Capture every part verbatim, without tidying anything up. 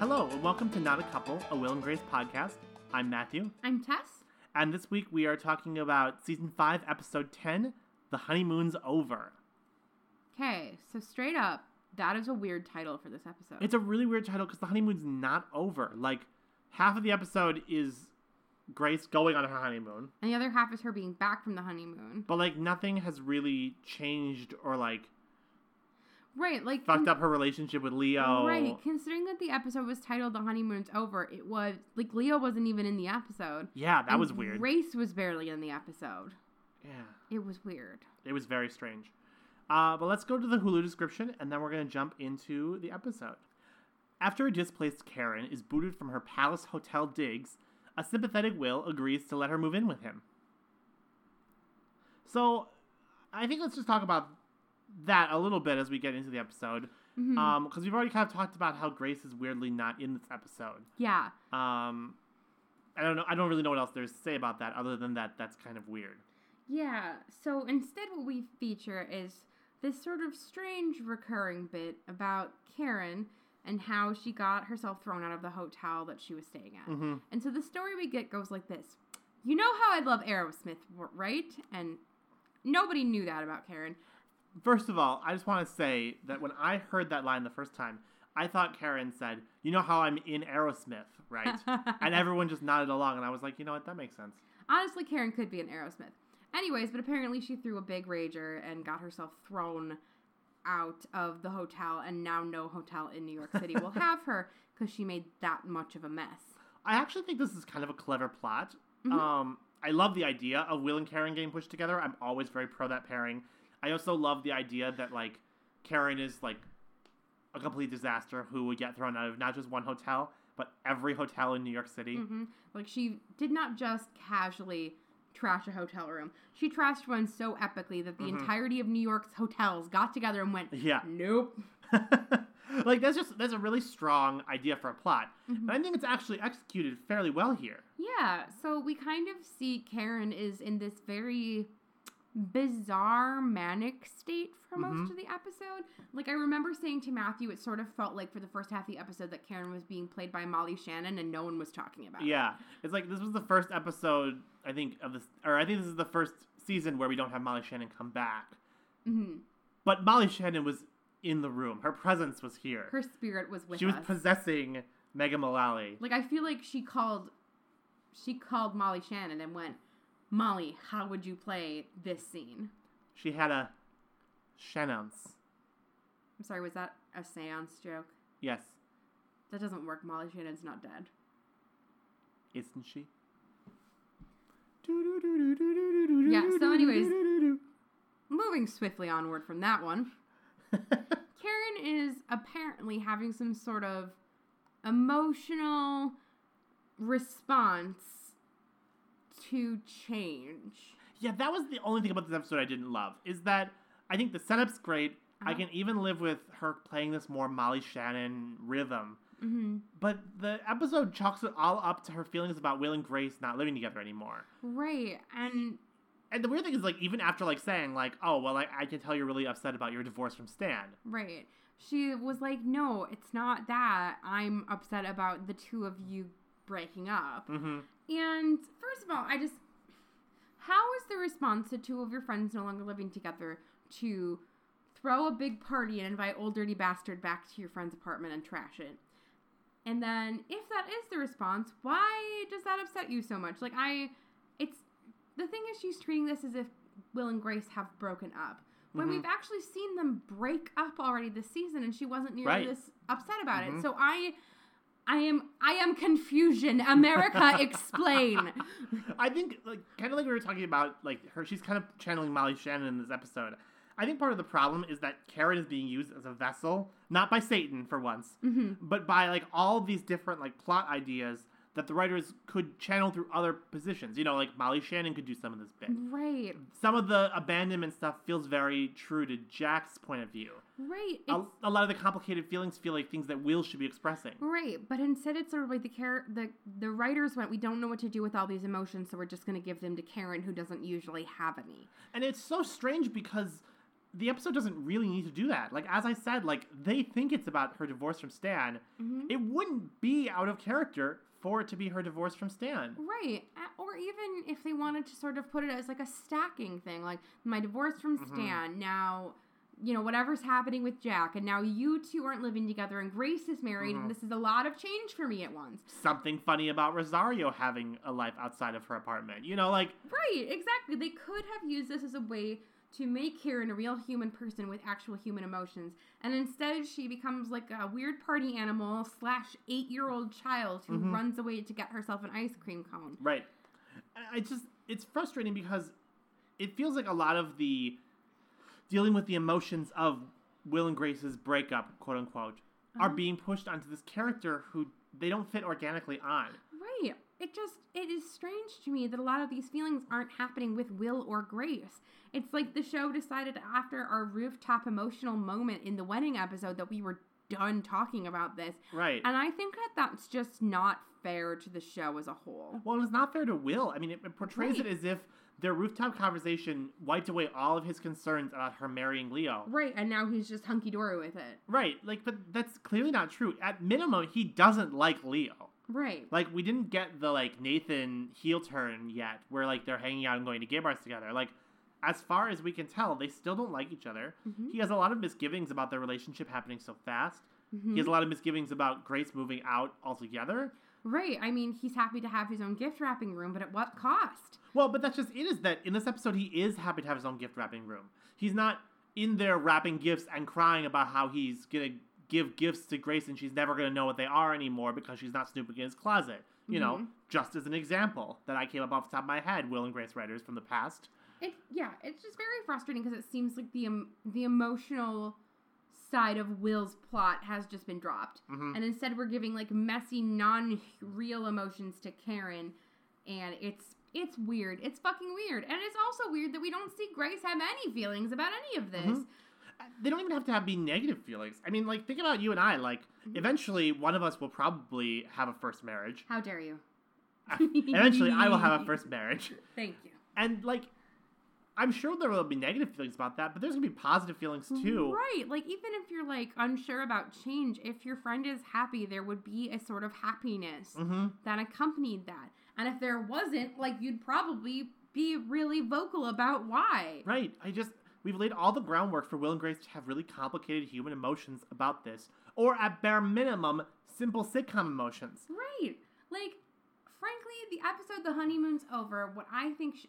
Hello, and welcome to Not a Couple, a Will and Grace podcast. I'm Matthew. I'm Tess. And this week we are talking about Season five, Episode ten, The Honeymoon's Over. Okay, so straight up, that is a weird title for this episode. It's a really weird title because the honeymoon's not over. Like, half of the episode is Grace going on her honeymoon. And the other half is her being back from the honeymoon. But, like, nothing has really changed or, like... Right, like... Fucked con- up her relationship with Leo. Right, considering that the episode was titled The Honeymoon's Over, it was... Like, Leo wasn't even in the episode. Yeah, that was weird. Grace was barely in the episode. Yeah. It was weird. It was very strange. Uh, but let's go to the Hulu description, and then we're going to jump into the episode. After a displaced Karen is booted from her Palace Hotel digs, a sympathetic Will agrees to let her move in with him. So, I think let's just talk about... that a little bit as we get into the episode. Mm-hmm. Um, because we've already kind of talked about how Grace is weirdly not in this episode. Yeah. Um, I don't know. I don't really know what else there's to say about that other than that that's kind of weird. Yeah. So instead what we feature is this sort of strange recurring bit about Karen and how she got herself thrown out of the hotel that she was staying at. Mm-hmm. And so the story we get goes like this. You know how I love Aerosmith, right? And nobody knew that about Karen. First of all, I just want to say that when I heard that line the first time, I thought Karen said, you know how I'm in Aerosmith, right? And everyone just nodded along, and I was like, you know what, that makes sense. Honestly, Karen could be in Aerosmith. Anyways, but apparently she threw a big rager and got herself thrown out of the hotel, and now no hotel in New York City will have her, because she made that much of a mess. I actually think this is kind of a clever plot. Mm-hmm. Um, I love the idea of Will and Karen getting pushed together. I'm always very pro that pairing. I also love the idea that, like, Karen is, like, a complete disaster who would get thrown out of not just one hotel, but every hotel in New York City. Mm-hmm. Like, she did not just casually trash a hotel room. She trashed one so epically that the mm-hmm. entirety of New York's hotels got together and went, yeah. Nope. Like, that's just, that's a really strong idea for a plot. Mm-hmm. But I think it's actually executed fairly well here. Yeah. So we kind of see Karen is in this very... bizarre manic state for most mm-hmm. of the episode. Like, I remember saying to Matthew, it sort of felt like for the first half of the episode that Karen was being played by Molly Shannon and no one was talking about yeah. it. Yeah. It's like, this was the first episode, I think, of this, or I think this is the first season where we don't have Molly Shannon come back. Mm-hmm. But Molly Shannon was in the room. Her presence was here. Her spirit was with she us. She was possessing Megan Mullally. Like, I feel like she called, she called Molly Shannon and went, Molly, how would you play this scene? She had a seance. I'm sorry, was that a seance joke? Yes. That doesn't work. Molly Shannon's not dead. Isn't she? Yeah, so anyways, moving swiftly onward from that one, Karen is apparently having some sort of emotional response to change. Yeah, that was the only thing about this episode I didn't love, is that I think the setup's great. Uh-huh. I can even live with her playing this more Molly Shannon rhythm. Mm-hmm. But the episode chalks it all up to her feelings about Will and Grace not living together anymore. Right, and... And the weird thing is, like, even after, like, saying, like, oh, well, I, I can tell you're really upset about your divorce from Stan. Right. She was like, no, it's not that. I'm upset about the two of you breaking up. Mm-hmm. And first of all, I just, how is the response to two of your friends no longer living together to throw a big party and invite Old Dirty Bastard back to your friend's apartment and trash it? And then if that is the response, why does that upset you so much? Like I, it's, the thing is she's treating this as if Will and Grace have broken up. When mm-hmm. we've actually seen them break up already this season and she wasn't nearly right. this upset about mm-hmm. it. So I... I am I am confusion. America, explain. I think, like, kind of like we were talking about, like, her, she's kind of channeling Molly Shannon in this episode. I think part of the problem is that Karen is being used as a vessel, not by Satan for once, mm-hmm. but by, like, all these different, like, plot ideas that the writers could channel through other positions. You know, like, Molly Shannon could do some of this bit. Right. Some of the abandonment stuff feels very true to Jack's point of view. Right. A, a lot of the complicated feelings feel like things that Will should be expressing. Right. But instead it's sort of like the, car- the, the writers went, we don't know what to do with all these emotions, so we're just going to give them to Karen, who doesn't usually have any. And it's so strange because the episode doesn't really need to do that. Like, as I said, like, they think it's about her divorce from Stan. Mm-hmm. It wouldn't be out of character for it to be her divorce from Stan. Right. Or even if they wanted to sort of put it as, like, a stacking thing. Like, my divorce from mm-hmm. Stan, now, you know, whatever's happening with Jack, and now you two aren't living together, and Grace is married, mm-hmm. and this is a lot of change for me at once. Something funny about Rosario having a life outside of her apartment. You know, like... Right, exactly. They could have used this as a way to make Karen a real human person with actual human emotions. And instead, she becomes like a weird party animal slash eight-year-old child who mm-hmm. runs away to get herself an ice cream cone. Right. I just, it's frustrating because it feels like a lot of the dealing with the emotions of Will and Grace's breakup, quote unquote, uh-huh. are being pushed onto this character who they don't fit organically on. Right. It just, it is strange to me that a lot of these feelings aren't happening with Will or Grace. It's like the show decided after our rooftop emotional moment in the wedding episode that we were done talking about this. Right. And I think that that's just not fair to the show as a whole. Well, it's not fair to Will. I mean, it, it portrays right. it as if their rooftop conversation wiped away all of his concerns about her marrying Leo. Right. And now he's just hunky-dory with it. Right. Like, but that's clearly not true. At minimum, he doesn't like Leo. Right. Like, we didn't get the, like, Nathan heel turn yet, where, like, they're hanging out and going to gay bars together. Like, as far as we can tell, they still don't like each other. Mm-hmm. He has a lot of misgivings about their relationship happening so fast. Mm-hmm. He has a lot of misgivings about Grace moving out altogether. Right. I mean, he's happy to have his own gift wrapping room, but at what cost? Well, but that's just it, is that in this episode, he is happy to have his own gift wrapping room. He's not in there wrapping gifts and crying about how he's going to give gifts to Grace and she's never going to know what they are anymore because she's not snooping in his closet. You mm-hmm. know, just as an example that I came up off the top of my head, Will and Grace writers from the past. It, yeah, it's just very frustrating because it seems like the um, the emotional side of Will's plot has just been dropped. Mm-hmm. And instead we're giving, like, messy, non-real emotions to Karen, and it's it's weird. It's fucking weird. And it's also weird that we don't see Grace have any feelings about any of this. Mm-hmm. They don't even have to have be negative feelings. I mean, like, think about you and I. Like, mm-hmm. eventually, one of us will probably have a first marriage. How dare you? Eventually, I will have a first marriage. Thank you. And, like, I'm sure there will be negative feelings about that, but there's going to be positive feelings, too. Right. Like, even if you're, like, unsure about change, if your friend is happy, there would be a sort of happiness mm-hmm. that accompanied that. And if there wasn't, like, you'd probably be really vocal about why. Right. I just... We've laid all the groundwork for Will and Grace to have really complicated human emotions about this, or at bare minimum, simple sitcom emotions. Right. Like, frankly, the episode The Honeymoon's Over, what I think, sh-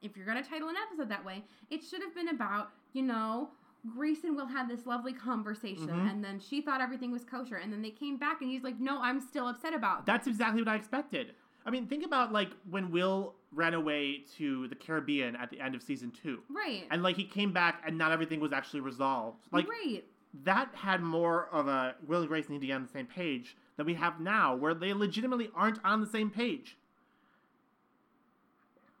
if you're going to title an episode that way, it should have been about, you know, Grace and Will had this lovely conversation, mm-hmm. and then she thought everything was kosher, and then they came back, and he's like, no, I'm still upset about that. That's exactly what I expected. I mean, think about, like, when Will ran away to the Caribbean at the end of season two. Right. And, like, he came back and not everything was actually resolved. Like, right. that had more of a Will and Grace need to get on the same page than we have now, where they legitimately aren't on the same page.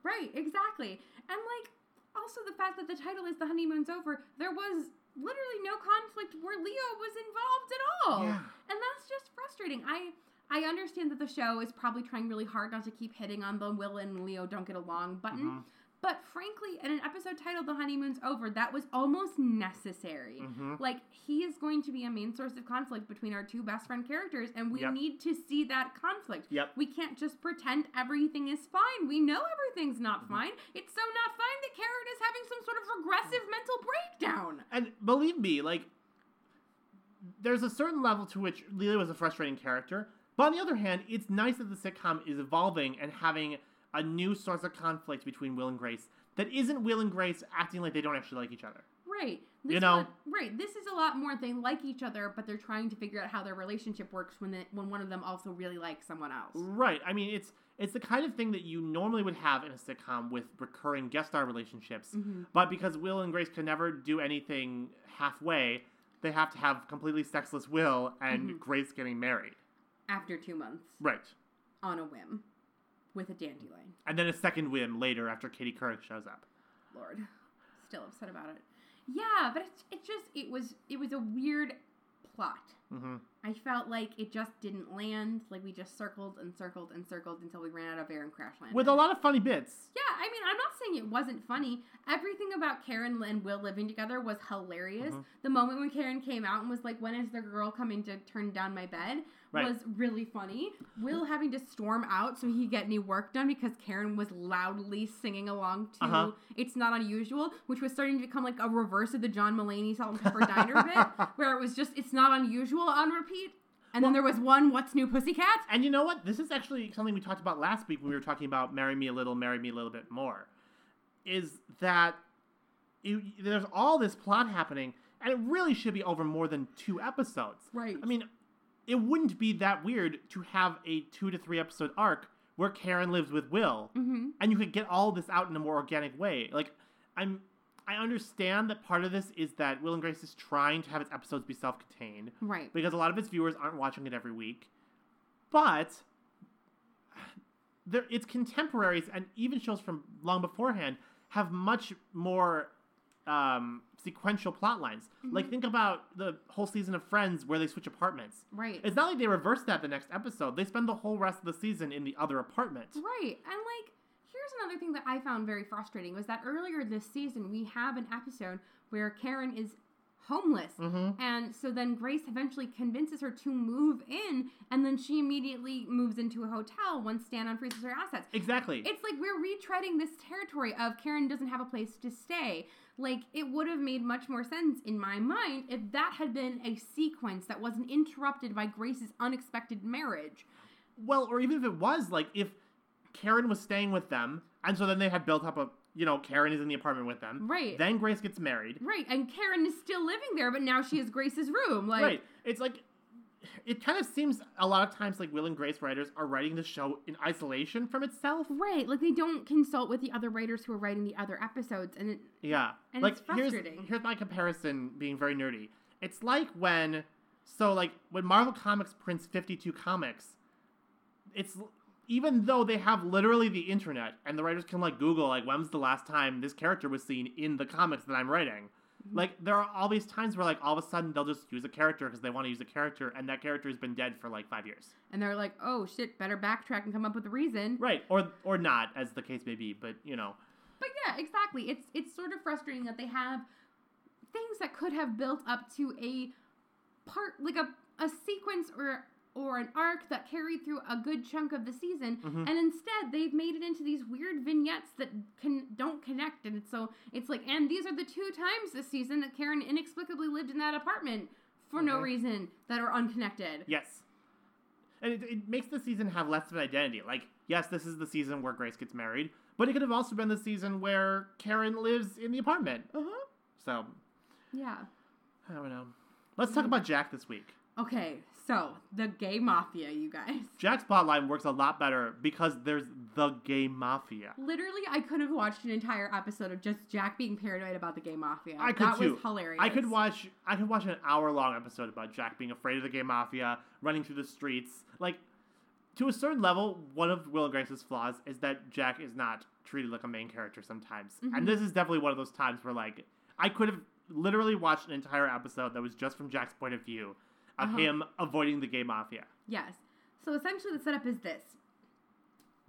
Right, exactly. And, like, also the fact that the title is The Honeymoon's Over, there was literally no conflict where Leo was involved at all. Yeah. And that's just frustrating. I... I understand that the show is probably trying really hard not to keep hitting on the Will and Leo don't get along button, mm-hmm. but frankly, in an episode titled The Honeymoon's Over, that was almost necessary. Mm-hmm. Like, he is going to be a main source of conflict between our two best friend characters, and we yep. need to see that conflict. Yep. We can't just pretend everything is fine. We know everything's not mm-hmm. fine. It's so not fine that Karen is having some sort of regressive mental breakdown. And believe me, like, there's a certain level to which Leo is a frustrating character. But on the other hand, it's nice that the sitcom is evolving and having a new source of conflict between Will and Grace that isn't Will and Grace acting like they don't actually like each other. Right. This you know? One, right. This is a lot more they like each other, but they're trying to figure out how their relationship works when they, when one of them also really likes someone else. Right. I mean, it's it's the kind of thing that you normally would have in a sitcom with recurring guest star relationships. Mm-hmm. But because Will and Grace can never do anything halfway, they have to have completely sexless Will and mm-hmm. Grace getting married. After two months. Right. On a whim. With a dandelion. And then a second whim later after Katie Couric shows up. Lord. Still upset about it. Yeah, but it's it just, it was, it was a weird plot. Mm-hmm. I felt like it just didn't land. Like, we just circled and circled and circled until we ran out of air and crash landed. With a lot of funny bits. Yeah, I mean, I'm not saying it wasn't funny. Everything about Karen and Will living together was hilarious. Mm-hmm. The moment when Karen came out and was like, when is the girl coming to turn down my bed? Right. Was really funny. Will having to storm out so he could get any work done because Karen was loudly singing along to uh-huh. It's Not Unusual, which was starting to become like a reverse of the John Mulaney Salt and Pepper Diner bit, where it was just It's Not Unusual on repeat. And well, then there was one What's New Pussycat. And you know what? This is actually something we talked about last week when we were talking about Marry Me a Little, Marry Me a Little Bit More. Is that it, there's all this plot happening, and it really should be over more than two episodes. Right. I mean, it wouldn't be that weird to have a two to three episode arc where Karen lives with Will, mm-hmm. and you could get all this out in a more organic way. Like, I'm... I understand that part of this is that Will and Grace is trying to have its episodes be self-contained. Right. Because a lot of its viewers aren't watching it every week. But its contemporaries, and even shows from long beforehand, have much more um, sequential plot lines. Mm-hmm. Like, think about the whole season of Friends where they switch apartments. Right. It's not like they reverse that the next episode. They spend the whole rest of the season in the other apartment. Right. And, like... Here's another thing that I found very frustrating was that earlier this season, we have an episode where Karen is homeless. Mm-hmm. And so then Grace eventually convinces her to move in, and then she immediately moves into a hotel once Stan unfreezes her assets. Exactly. It's like we're retreading this territory of Karen doesn't have a place to stay. Like, it would have made much more sense in my mind if that had been a sequence that wasn't interrupted by Grace's unexpected marriage. Well, or even if it was, like, if... Karen was staying with them, and so then they had built up a, you know, Karen is in the apartment with them. Right. Then Grace gets married. Right, and Karen is still living there, but now she has Grace's room. Like, right. It's like, it kind of seems a lot of times like Will and Grace writers are writing the show in isolation from itself. Right, like they don't consult with the other writers who are writing the other episodes, and it, yeah. And like, it's frustrating. Here's, here's my comparison being very nerdy. It's like when, so like, when Marvel Comics prints fifty-two comics, it's... Even though they have literally the internet, and the writers can, like, Google, like, when's the last time this character was seen in the comics that I'm writing? Mm-hmm. Like, there are all these times where, like, all of a sudden they'll just use a character because they want to use a character, and that character has been dead for, like, five years. And they're like, oh, shit, better backtrack and come up with a reason. Right, or or not, as the case may be, but, you know. But, yeah, exactly. It's it's sort of frustrating that they have things that could have built up to a part, like, a, a sequence or... or an arc that carried through a good chunk of the season, mm-hmm. and instead they've made it into these weird vignettes that can, don't connect, and so it's like, and these are the two times this season that Karen inexplicably lived in that apartment for mm-hmm. no reason that are unconnected. Yes. And it, it makes the season have less of an identity. Like, yes, this is the season where Grace gets married, but it could have also been the season where Karen lives in the apartment. Uh-huh. So. Yeah. I don't know. Let's talk about Jack this week. Okay, so, the gay mafia, you guys. Jack's plotline works a lot better because there's the gay mafia. Literally, I could have watched an entire episode of just Jack being paranoid about the gay mafia. I could, that too. That was hilarious. I could watch I could watch an hour-long episode about Jack being afraid of the gay mafia, running through the streets. Like, to a certain level, one of Will and Grace's flaws is that Jack is not treated like a main character sometimes. Mm-hmm. And this is definitely one of those times where, like, I could have literally watched an entire episode that was just from Jack's point of view. Of uh-huh. him avoiding the gay mafia. Yes. So essentially the setup is this.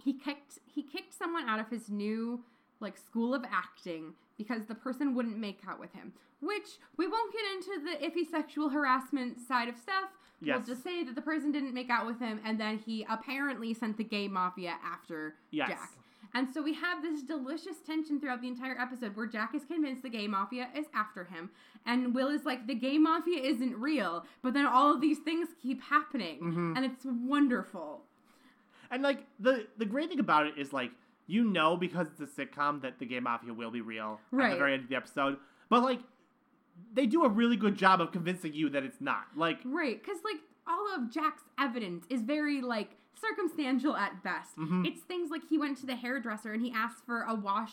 He kicked he kicked someone out of his new, like, school of acting because the person wouldn't make out with him. Which, we won't get into the iffy sexual harassment side of stuff. Yes. We'll just say that the person didn't make out with him, and then he apparently sent the gay mafia after yes. Jack. And so we have this delicious tension throughout the entire episode where Jack is convinced the gay mafia is after him. And Will is like, the gay mafia isn't real. But then all of these things keep happening. Mm-hmm. And it's wonderful. And, like, the, the great thing about it is, like, you know because it's a sitcom that the gay mafia will be real right. at the very end of the episode. But, like, they do a really good job of convincing you that it's not. Like, right, because, like... all of Jack's evidence is very, like, circumstantial at best. Mm-hmm. It's things like he went to the hairdresser and he asked for a wash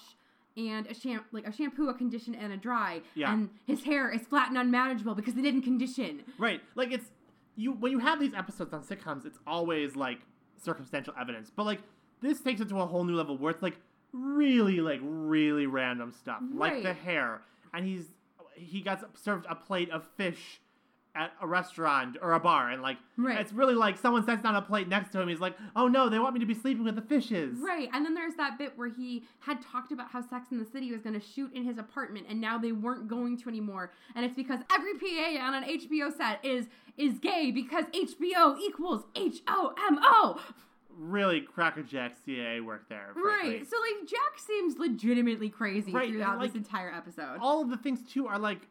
and a sham- like a shampoo, a condition, and a dry. Yeah. And his hair is flat and unmanageable because they didn't condition. Right. Like, it's... you when you have these episodes on sitcoms, it's always, like, circumstantial evidence. But, like, this takes it to a whole new level where it's, like, really, like, really random stuff. Right. Like the hair. And he's... he got served a plate of fish... at a restaurant or a bar, and like right. it's really like someone sets down a plate next to him. He's like, oh no, they want me to be sleeping with the fishes. Right. And then there's that bit where he had talked about how Sex and the City was going to shoot in his apartment, and now they weren't going to anymore. And it's because every P A on an H B O set is is gay, because H B O equals H O M O. Really crackerjack C A A work there. Frankly. Right. So like Jack seems legitimately crazy right. throughout and, like, this entire episode. All of the things too are like,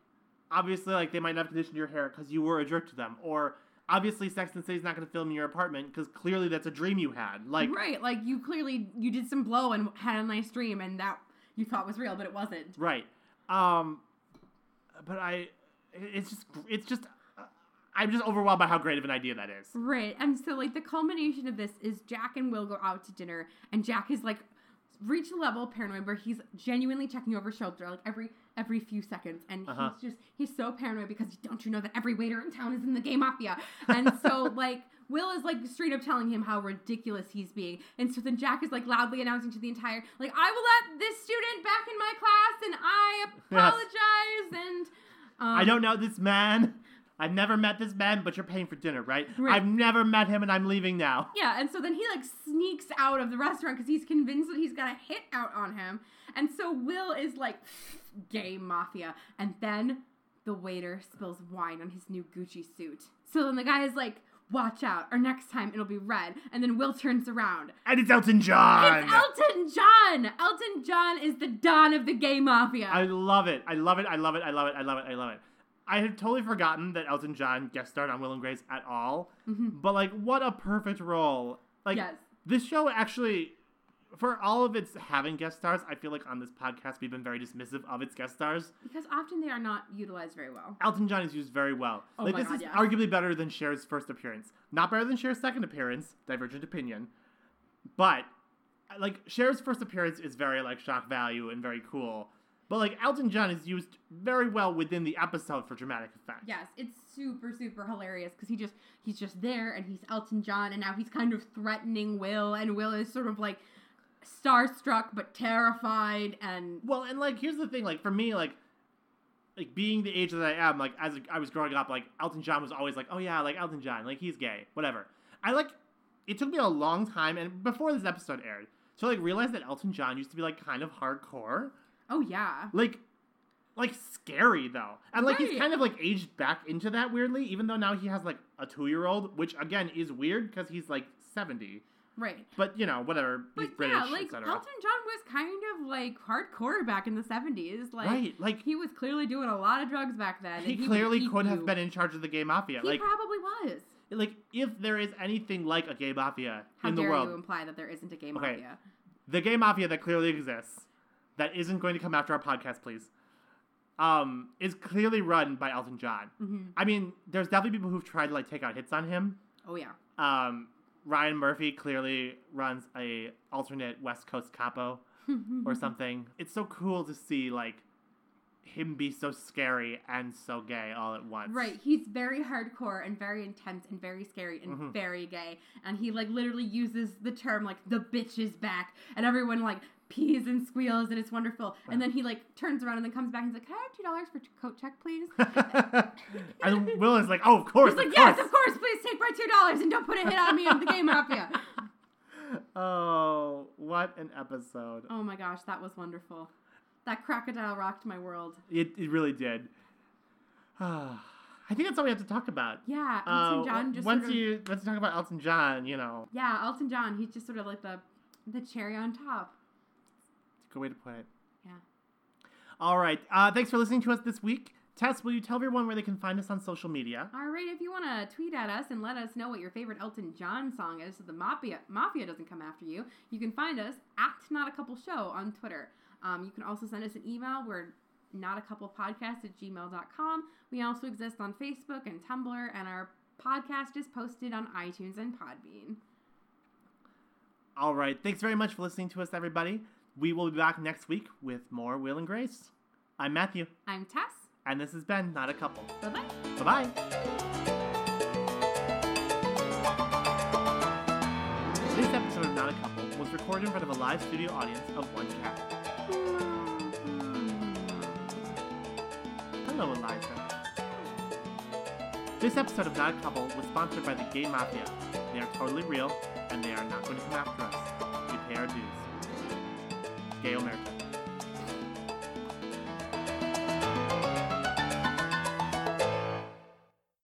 obviously, like, they might not have conditioned your hair because you were a jerk to them. Or, obviously, Sex and the City's not going to film in your apartment because clearly that's a dream you had. Like Right, like, you clearly, you did some blow and had a nice dream, and that you thought was real, but it wasn't. Right. Um, but I, it's just, it's just, I'm just overwhelmed by how great of an idea that is. Right, and so, like, the culmination of this is Jack and Will go out to dinner, and Jack is, like, reached a level of paranoia where he's genuinely checking over his shoulder, like, every... every few seconds, and uh-huh. he's just, he's so paranoid because don't you know that every waiter in town is in the gay mafia? And so, like, Will is, like, straight up telling him how ridiculous he's being, and so then Jack is, like, loudly announcing to the entire, like, I will let this student back in my class, and I apologize, yes. and... Um, I don't know this man. I've never met this man, but you're paying for dinner, right? right? I've never met him, and I'm leaving now. Yeah, and so then he, like, sneaks out of the restaurant because he's convinced that he's got a hit out on him. And so Will is like, gay mafia. And then the waiter spills wine on his new Gucci suit. So then the guy is like, watch out, or next time it'll be red. And then Will turns around. And it's Elton John! It's Elton John! Elton John is the Don of the gay mafia. I love it. I love it. I love it. I love it. I love it. I love it. I had totally forgotten that Elton John guest starred on Will and Grace at all. Mm-hmm. But, like, what a perfect role. Like, yes. This show actually... For all of its having guest stars, I feel like on this podcast we've been very dismissive of its guest stars. Because often they are not utilized very well. Elton John is used very well. Oh like, my this God, is yeah. arguably better than Cher's first appearance. Not better than Cher's second appearance, divergent opinion. But, like, Cher's first appearance is very, like, shock value and very cool. But, like, Elton John is used very well within the episode for dramatic effect. Yes, it's super, super hilarious because he just, he's just there and he's Elton John, and now he's kind of threatening Will, and Will is sort of, like... starstruck but terrified. And well, and like, here's the thing, like, for me, like like being the age that I am, like, as I was growing up, like, Elton John was always like, oh yeah, like Elton John, like, he's gay, whatever. I like it took me a long time, and before this episode aired, to like realize that Elton John used to be like kind of hardcore. Oh yeah, like like scary though. And like right. he's kind of like aged back into that weirdly, even though now he has like a two-year-old, which again is weird because he's like seventy. Right. But, you know, whatever. But he's British, yeah, like, et cetera. Elton John was kind of, like, hardcore back in the seventies. Like, right, like, he was clearly doing a lot of drugs back then. He, he clearly could you. have been in charge of the gay mafia. He like, probably was. Like, if there is anything like a gay mafia How in the world... How dare you imply that there isn't a gay mafia? Okay. The gay mafia that clearly exists, that isn't going to come after our podcast, please, um, is clearly run by Elton John. Mm-hmm. I mean, there's definitely people who've tried to, like, take out hits on him. Oh, yeah. Um... Ryan Murphy clearly runs a alternate West Coast capo or something. It's so cool to see, like, him be so scary and so gay all at once. Right. He's very hardcore and very intense and very scary and mm-hmm. very gay. And he, like, literally uses the term, like, the bitch is back. And everyone, like, pees and squeals, and it's wonderful. And then he, like, turns around and then comes back and he's like, can I have two dollars for t- coat check, please? And Will is like, oh, of course, He's like, of yes, course. of course, please take my two dollars and don't put a hit on me of the gay mafia. Oh, what an episode. Oh, my gosh, that was wonderful. That crocodile rocked my world. It it really did. I think that's all we have to talk about. Yeah, Elton uh, John just once sort of... you Let's talk about Elton John, you know. Yeah, Elton John, he's just sort of like the the cherry on top. Good way to put it. Yeah. All right. Uh, thanks for listening to us this week. Tess, will you tell everyone where they can find us on social media? All right. If you want to tweet at us and let us know what your favorite Elton John song is so the mafia, mafia doesn't come after you, you can find us at NotACoupleShow on Twitter. Um, you can also send us an email. We're notacouplepodcast at gmail dot com. We also exist on Facebook and Tumblr, and our podcast is posted on iTunes and Podbean. All right. Thanks very much for listening to us, everybody. We will be back next week with more Will and Grace. I'm Matthew. I'm Tess. And this has been Not a Couple. Bye-bye. Bye-bye. This episode of Not a Couple was recorded in front of a live studio audience of one cat. Hello, Eliza. This episode of Not a Couple was sponsored by the Gay Mafia. They are totally real, and they are not going to come after us. We pay our dues. Gay America.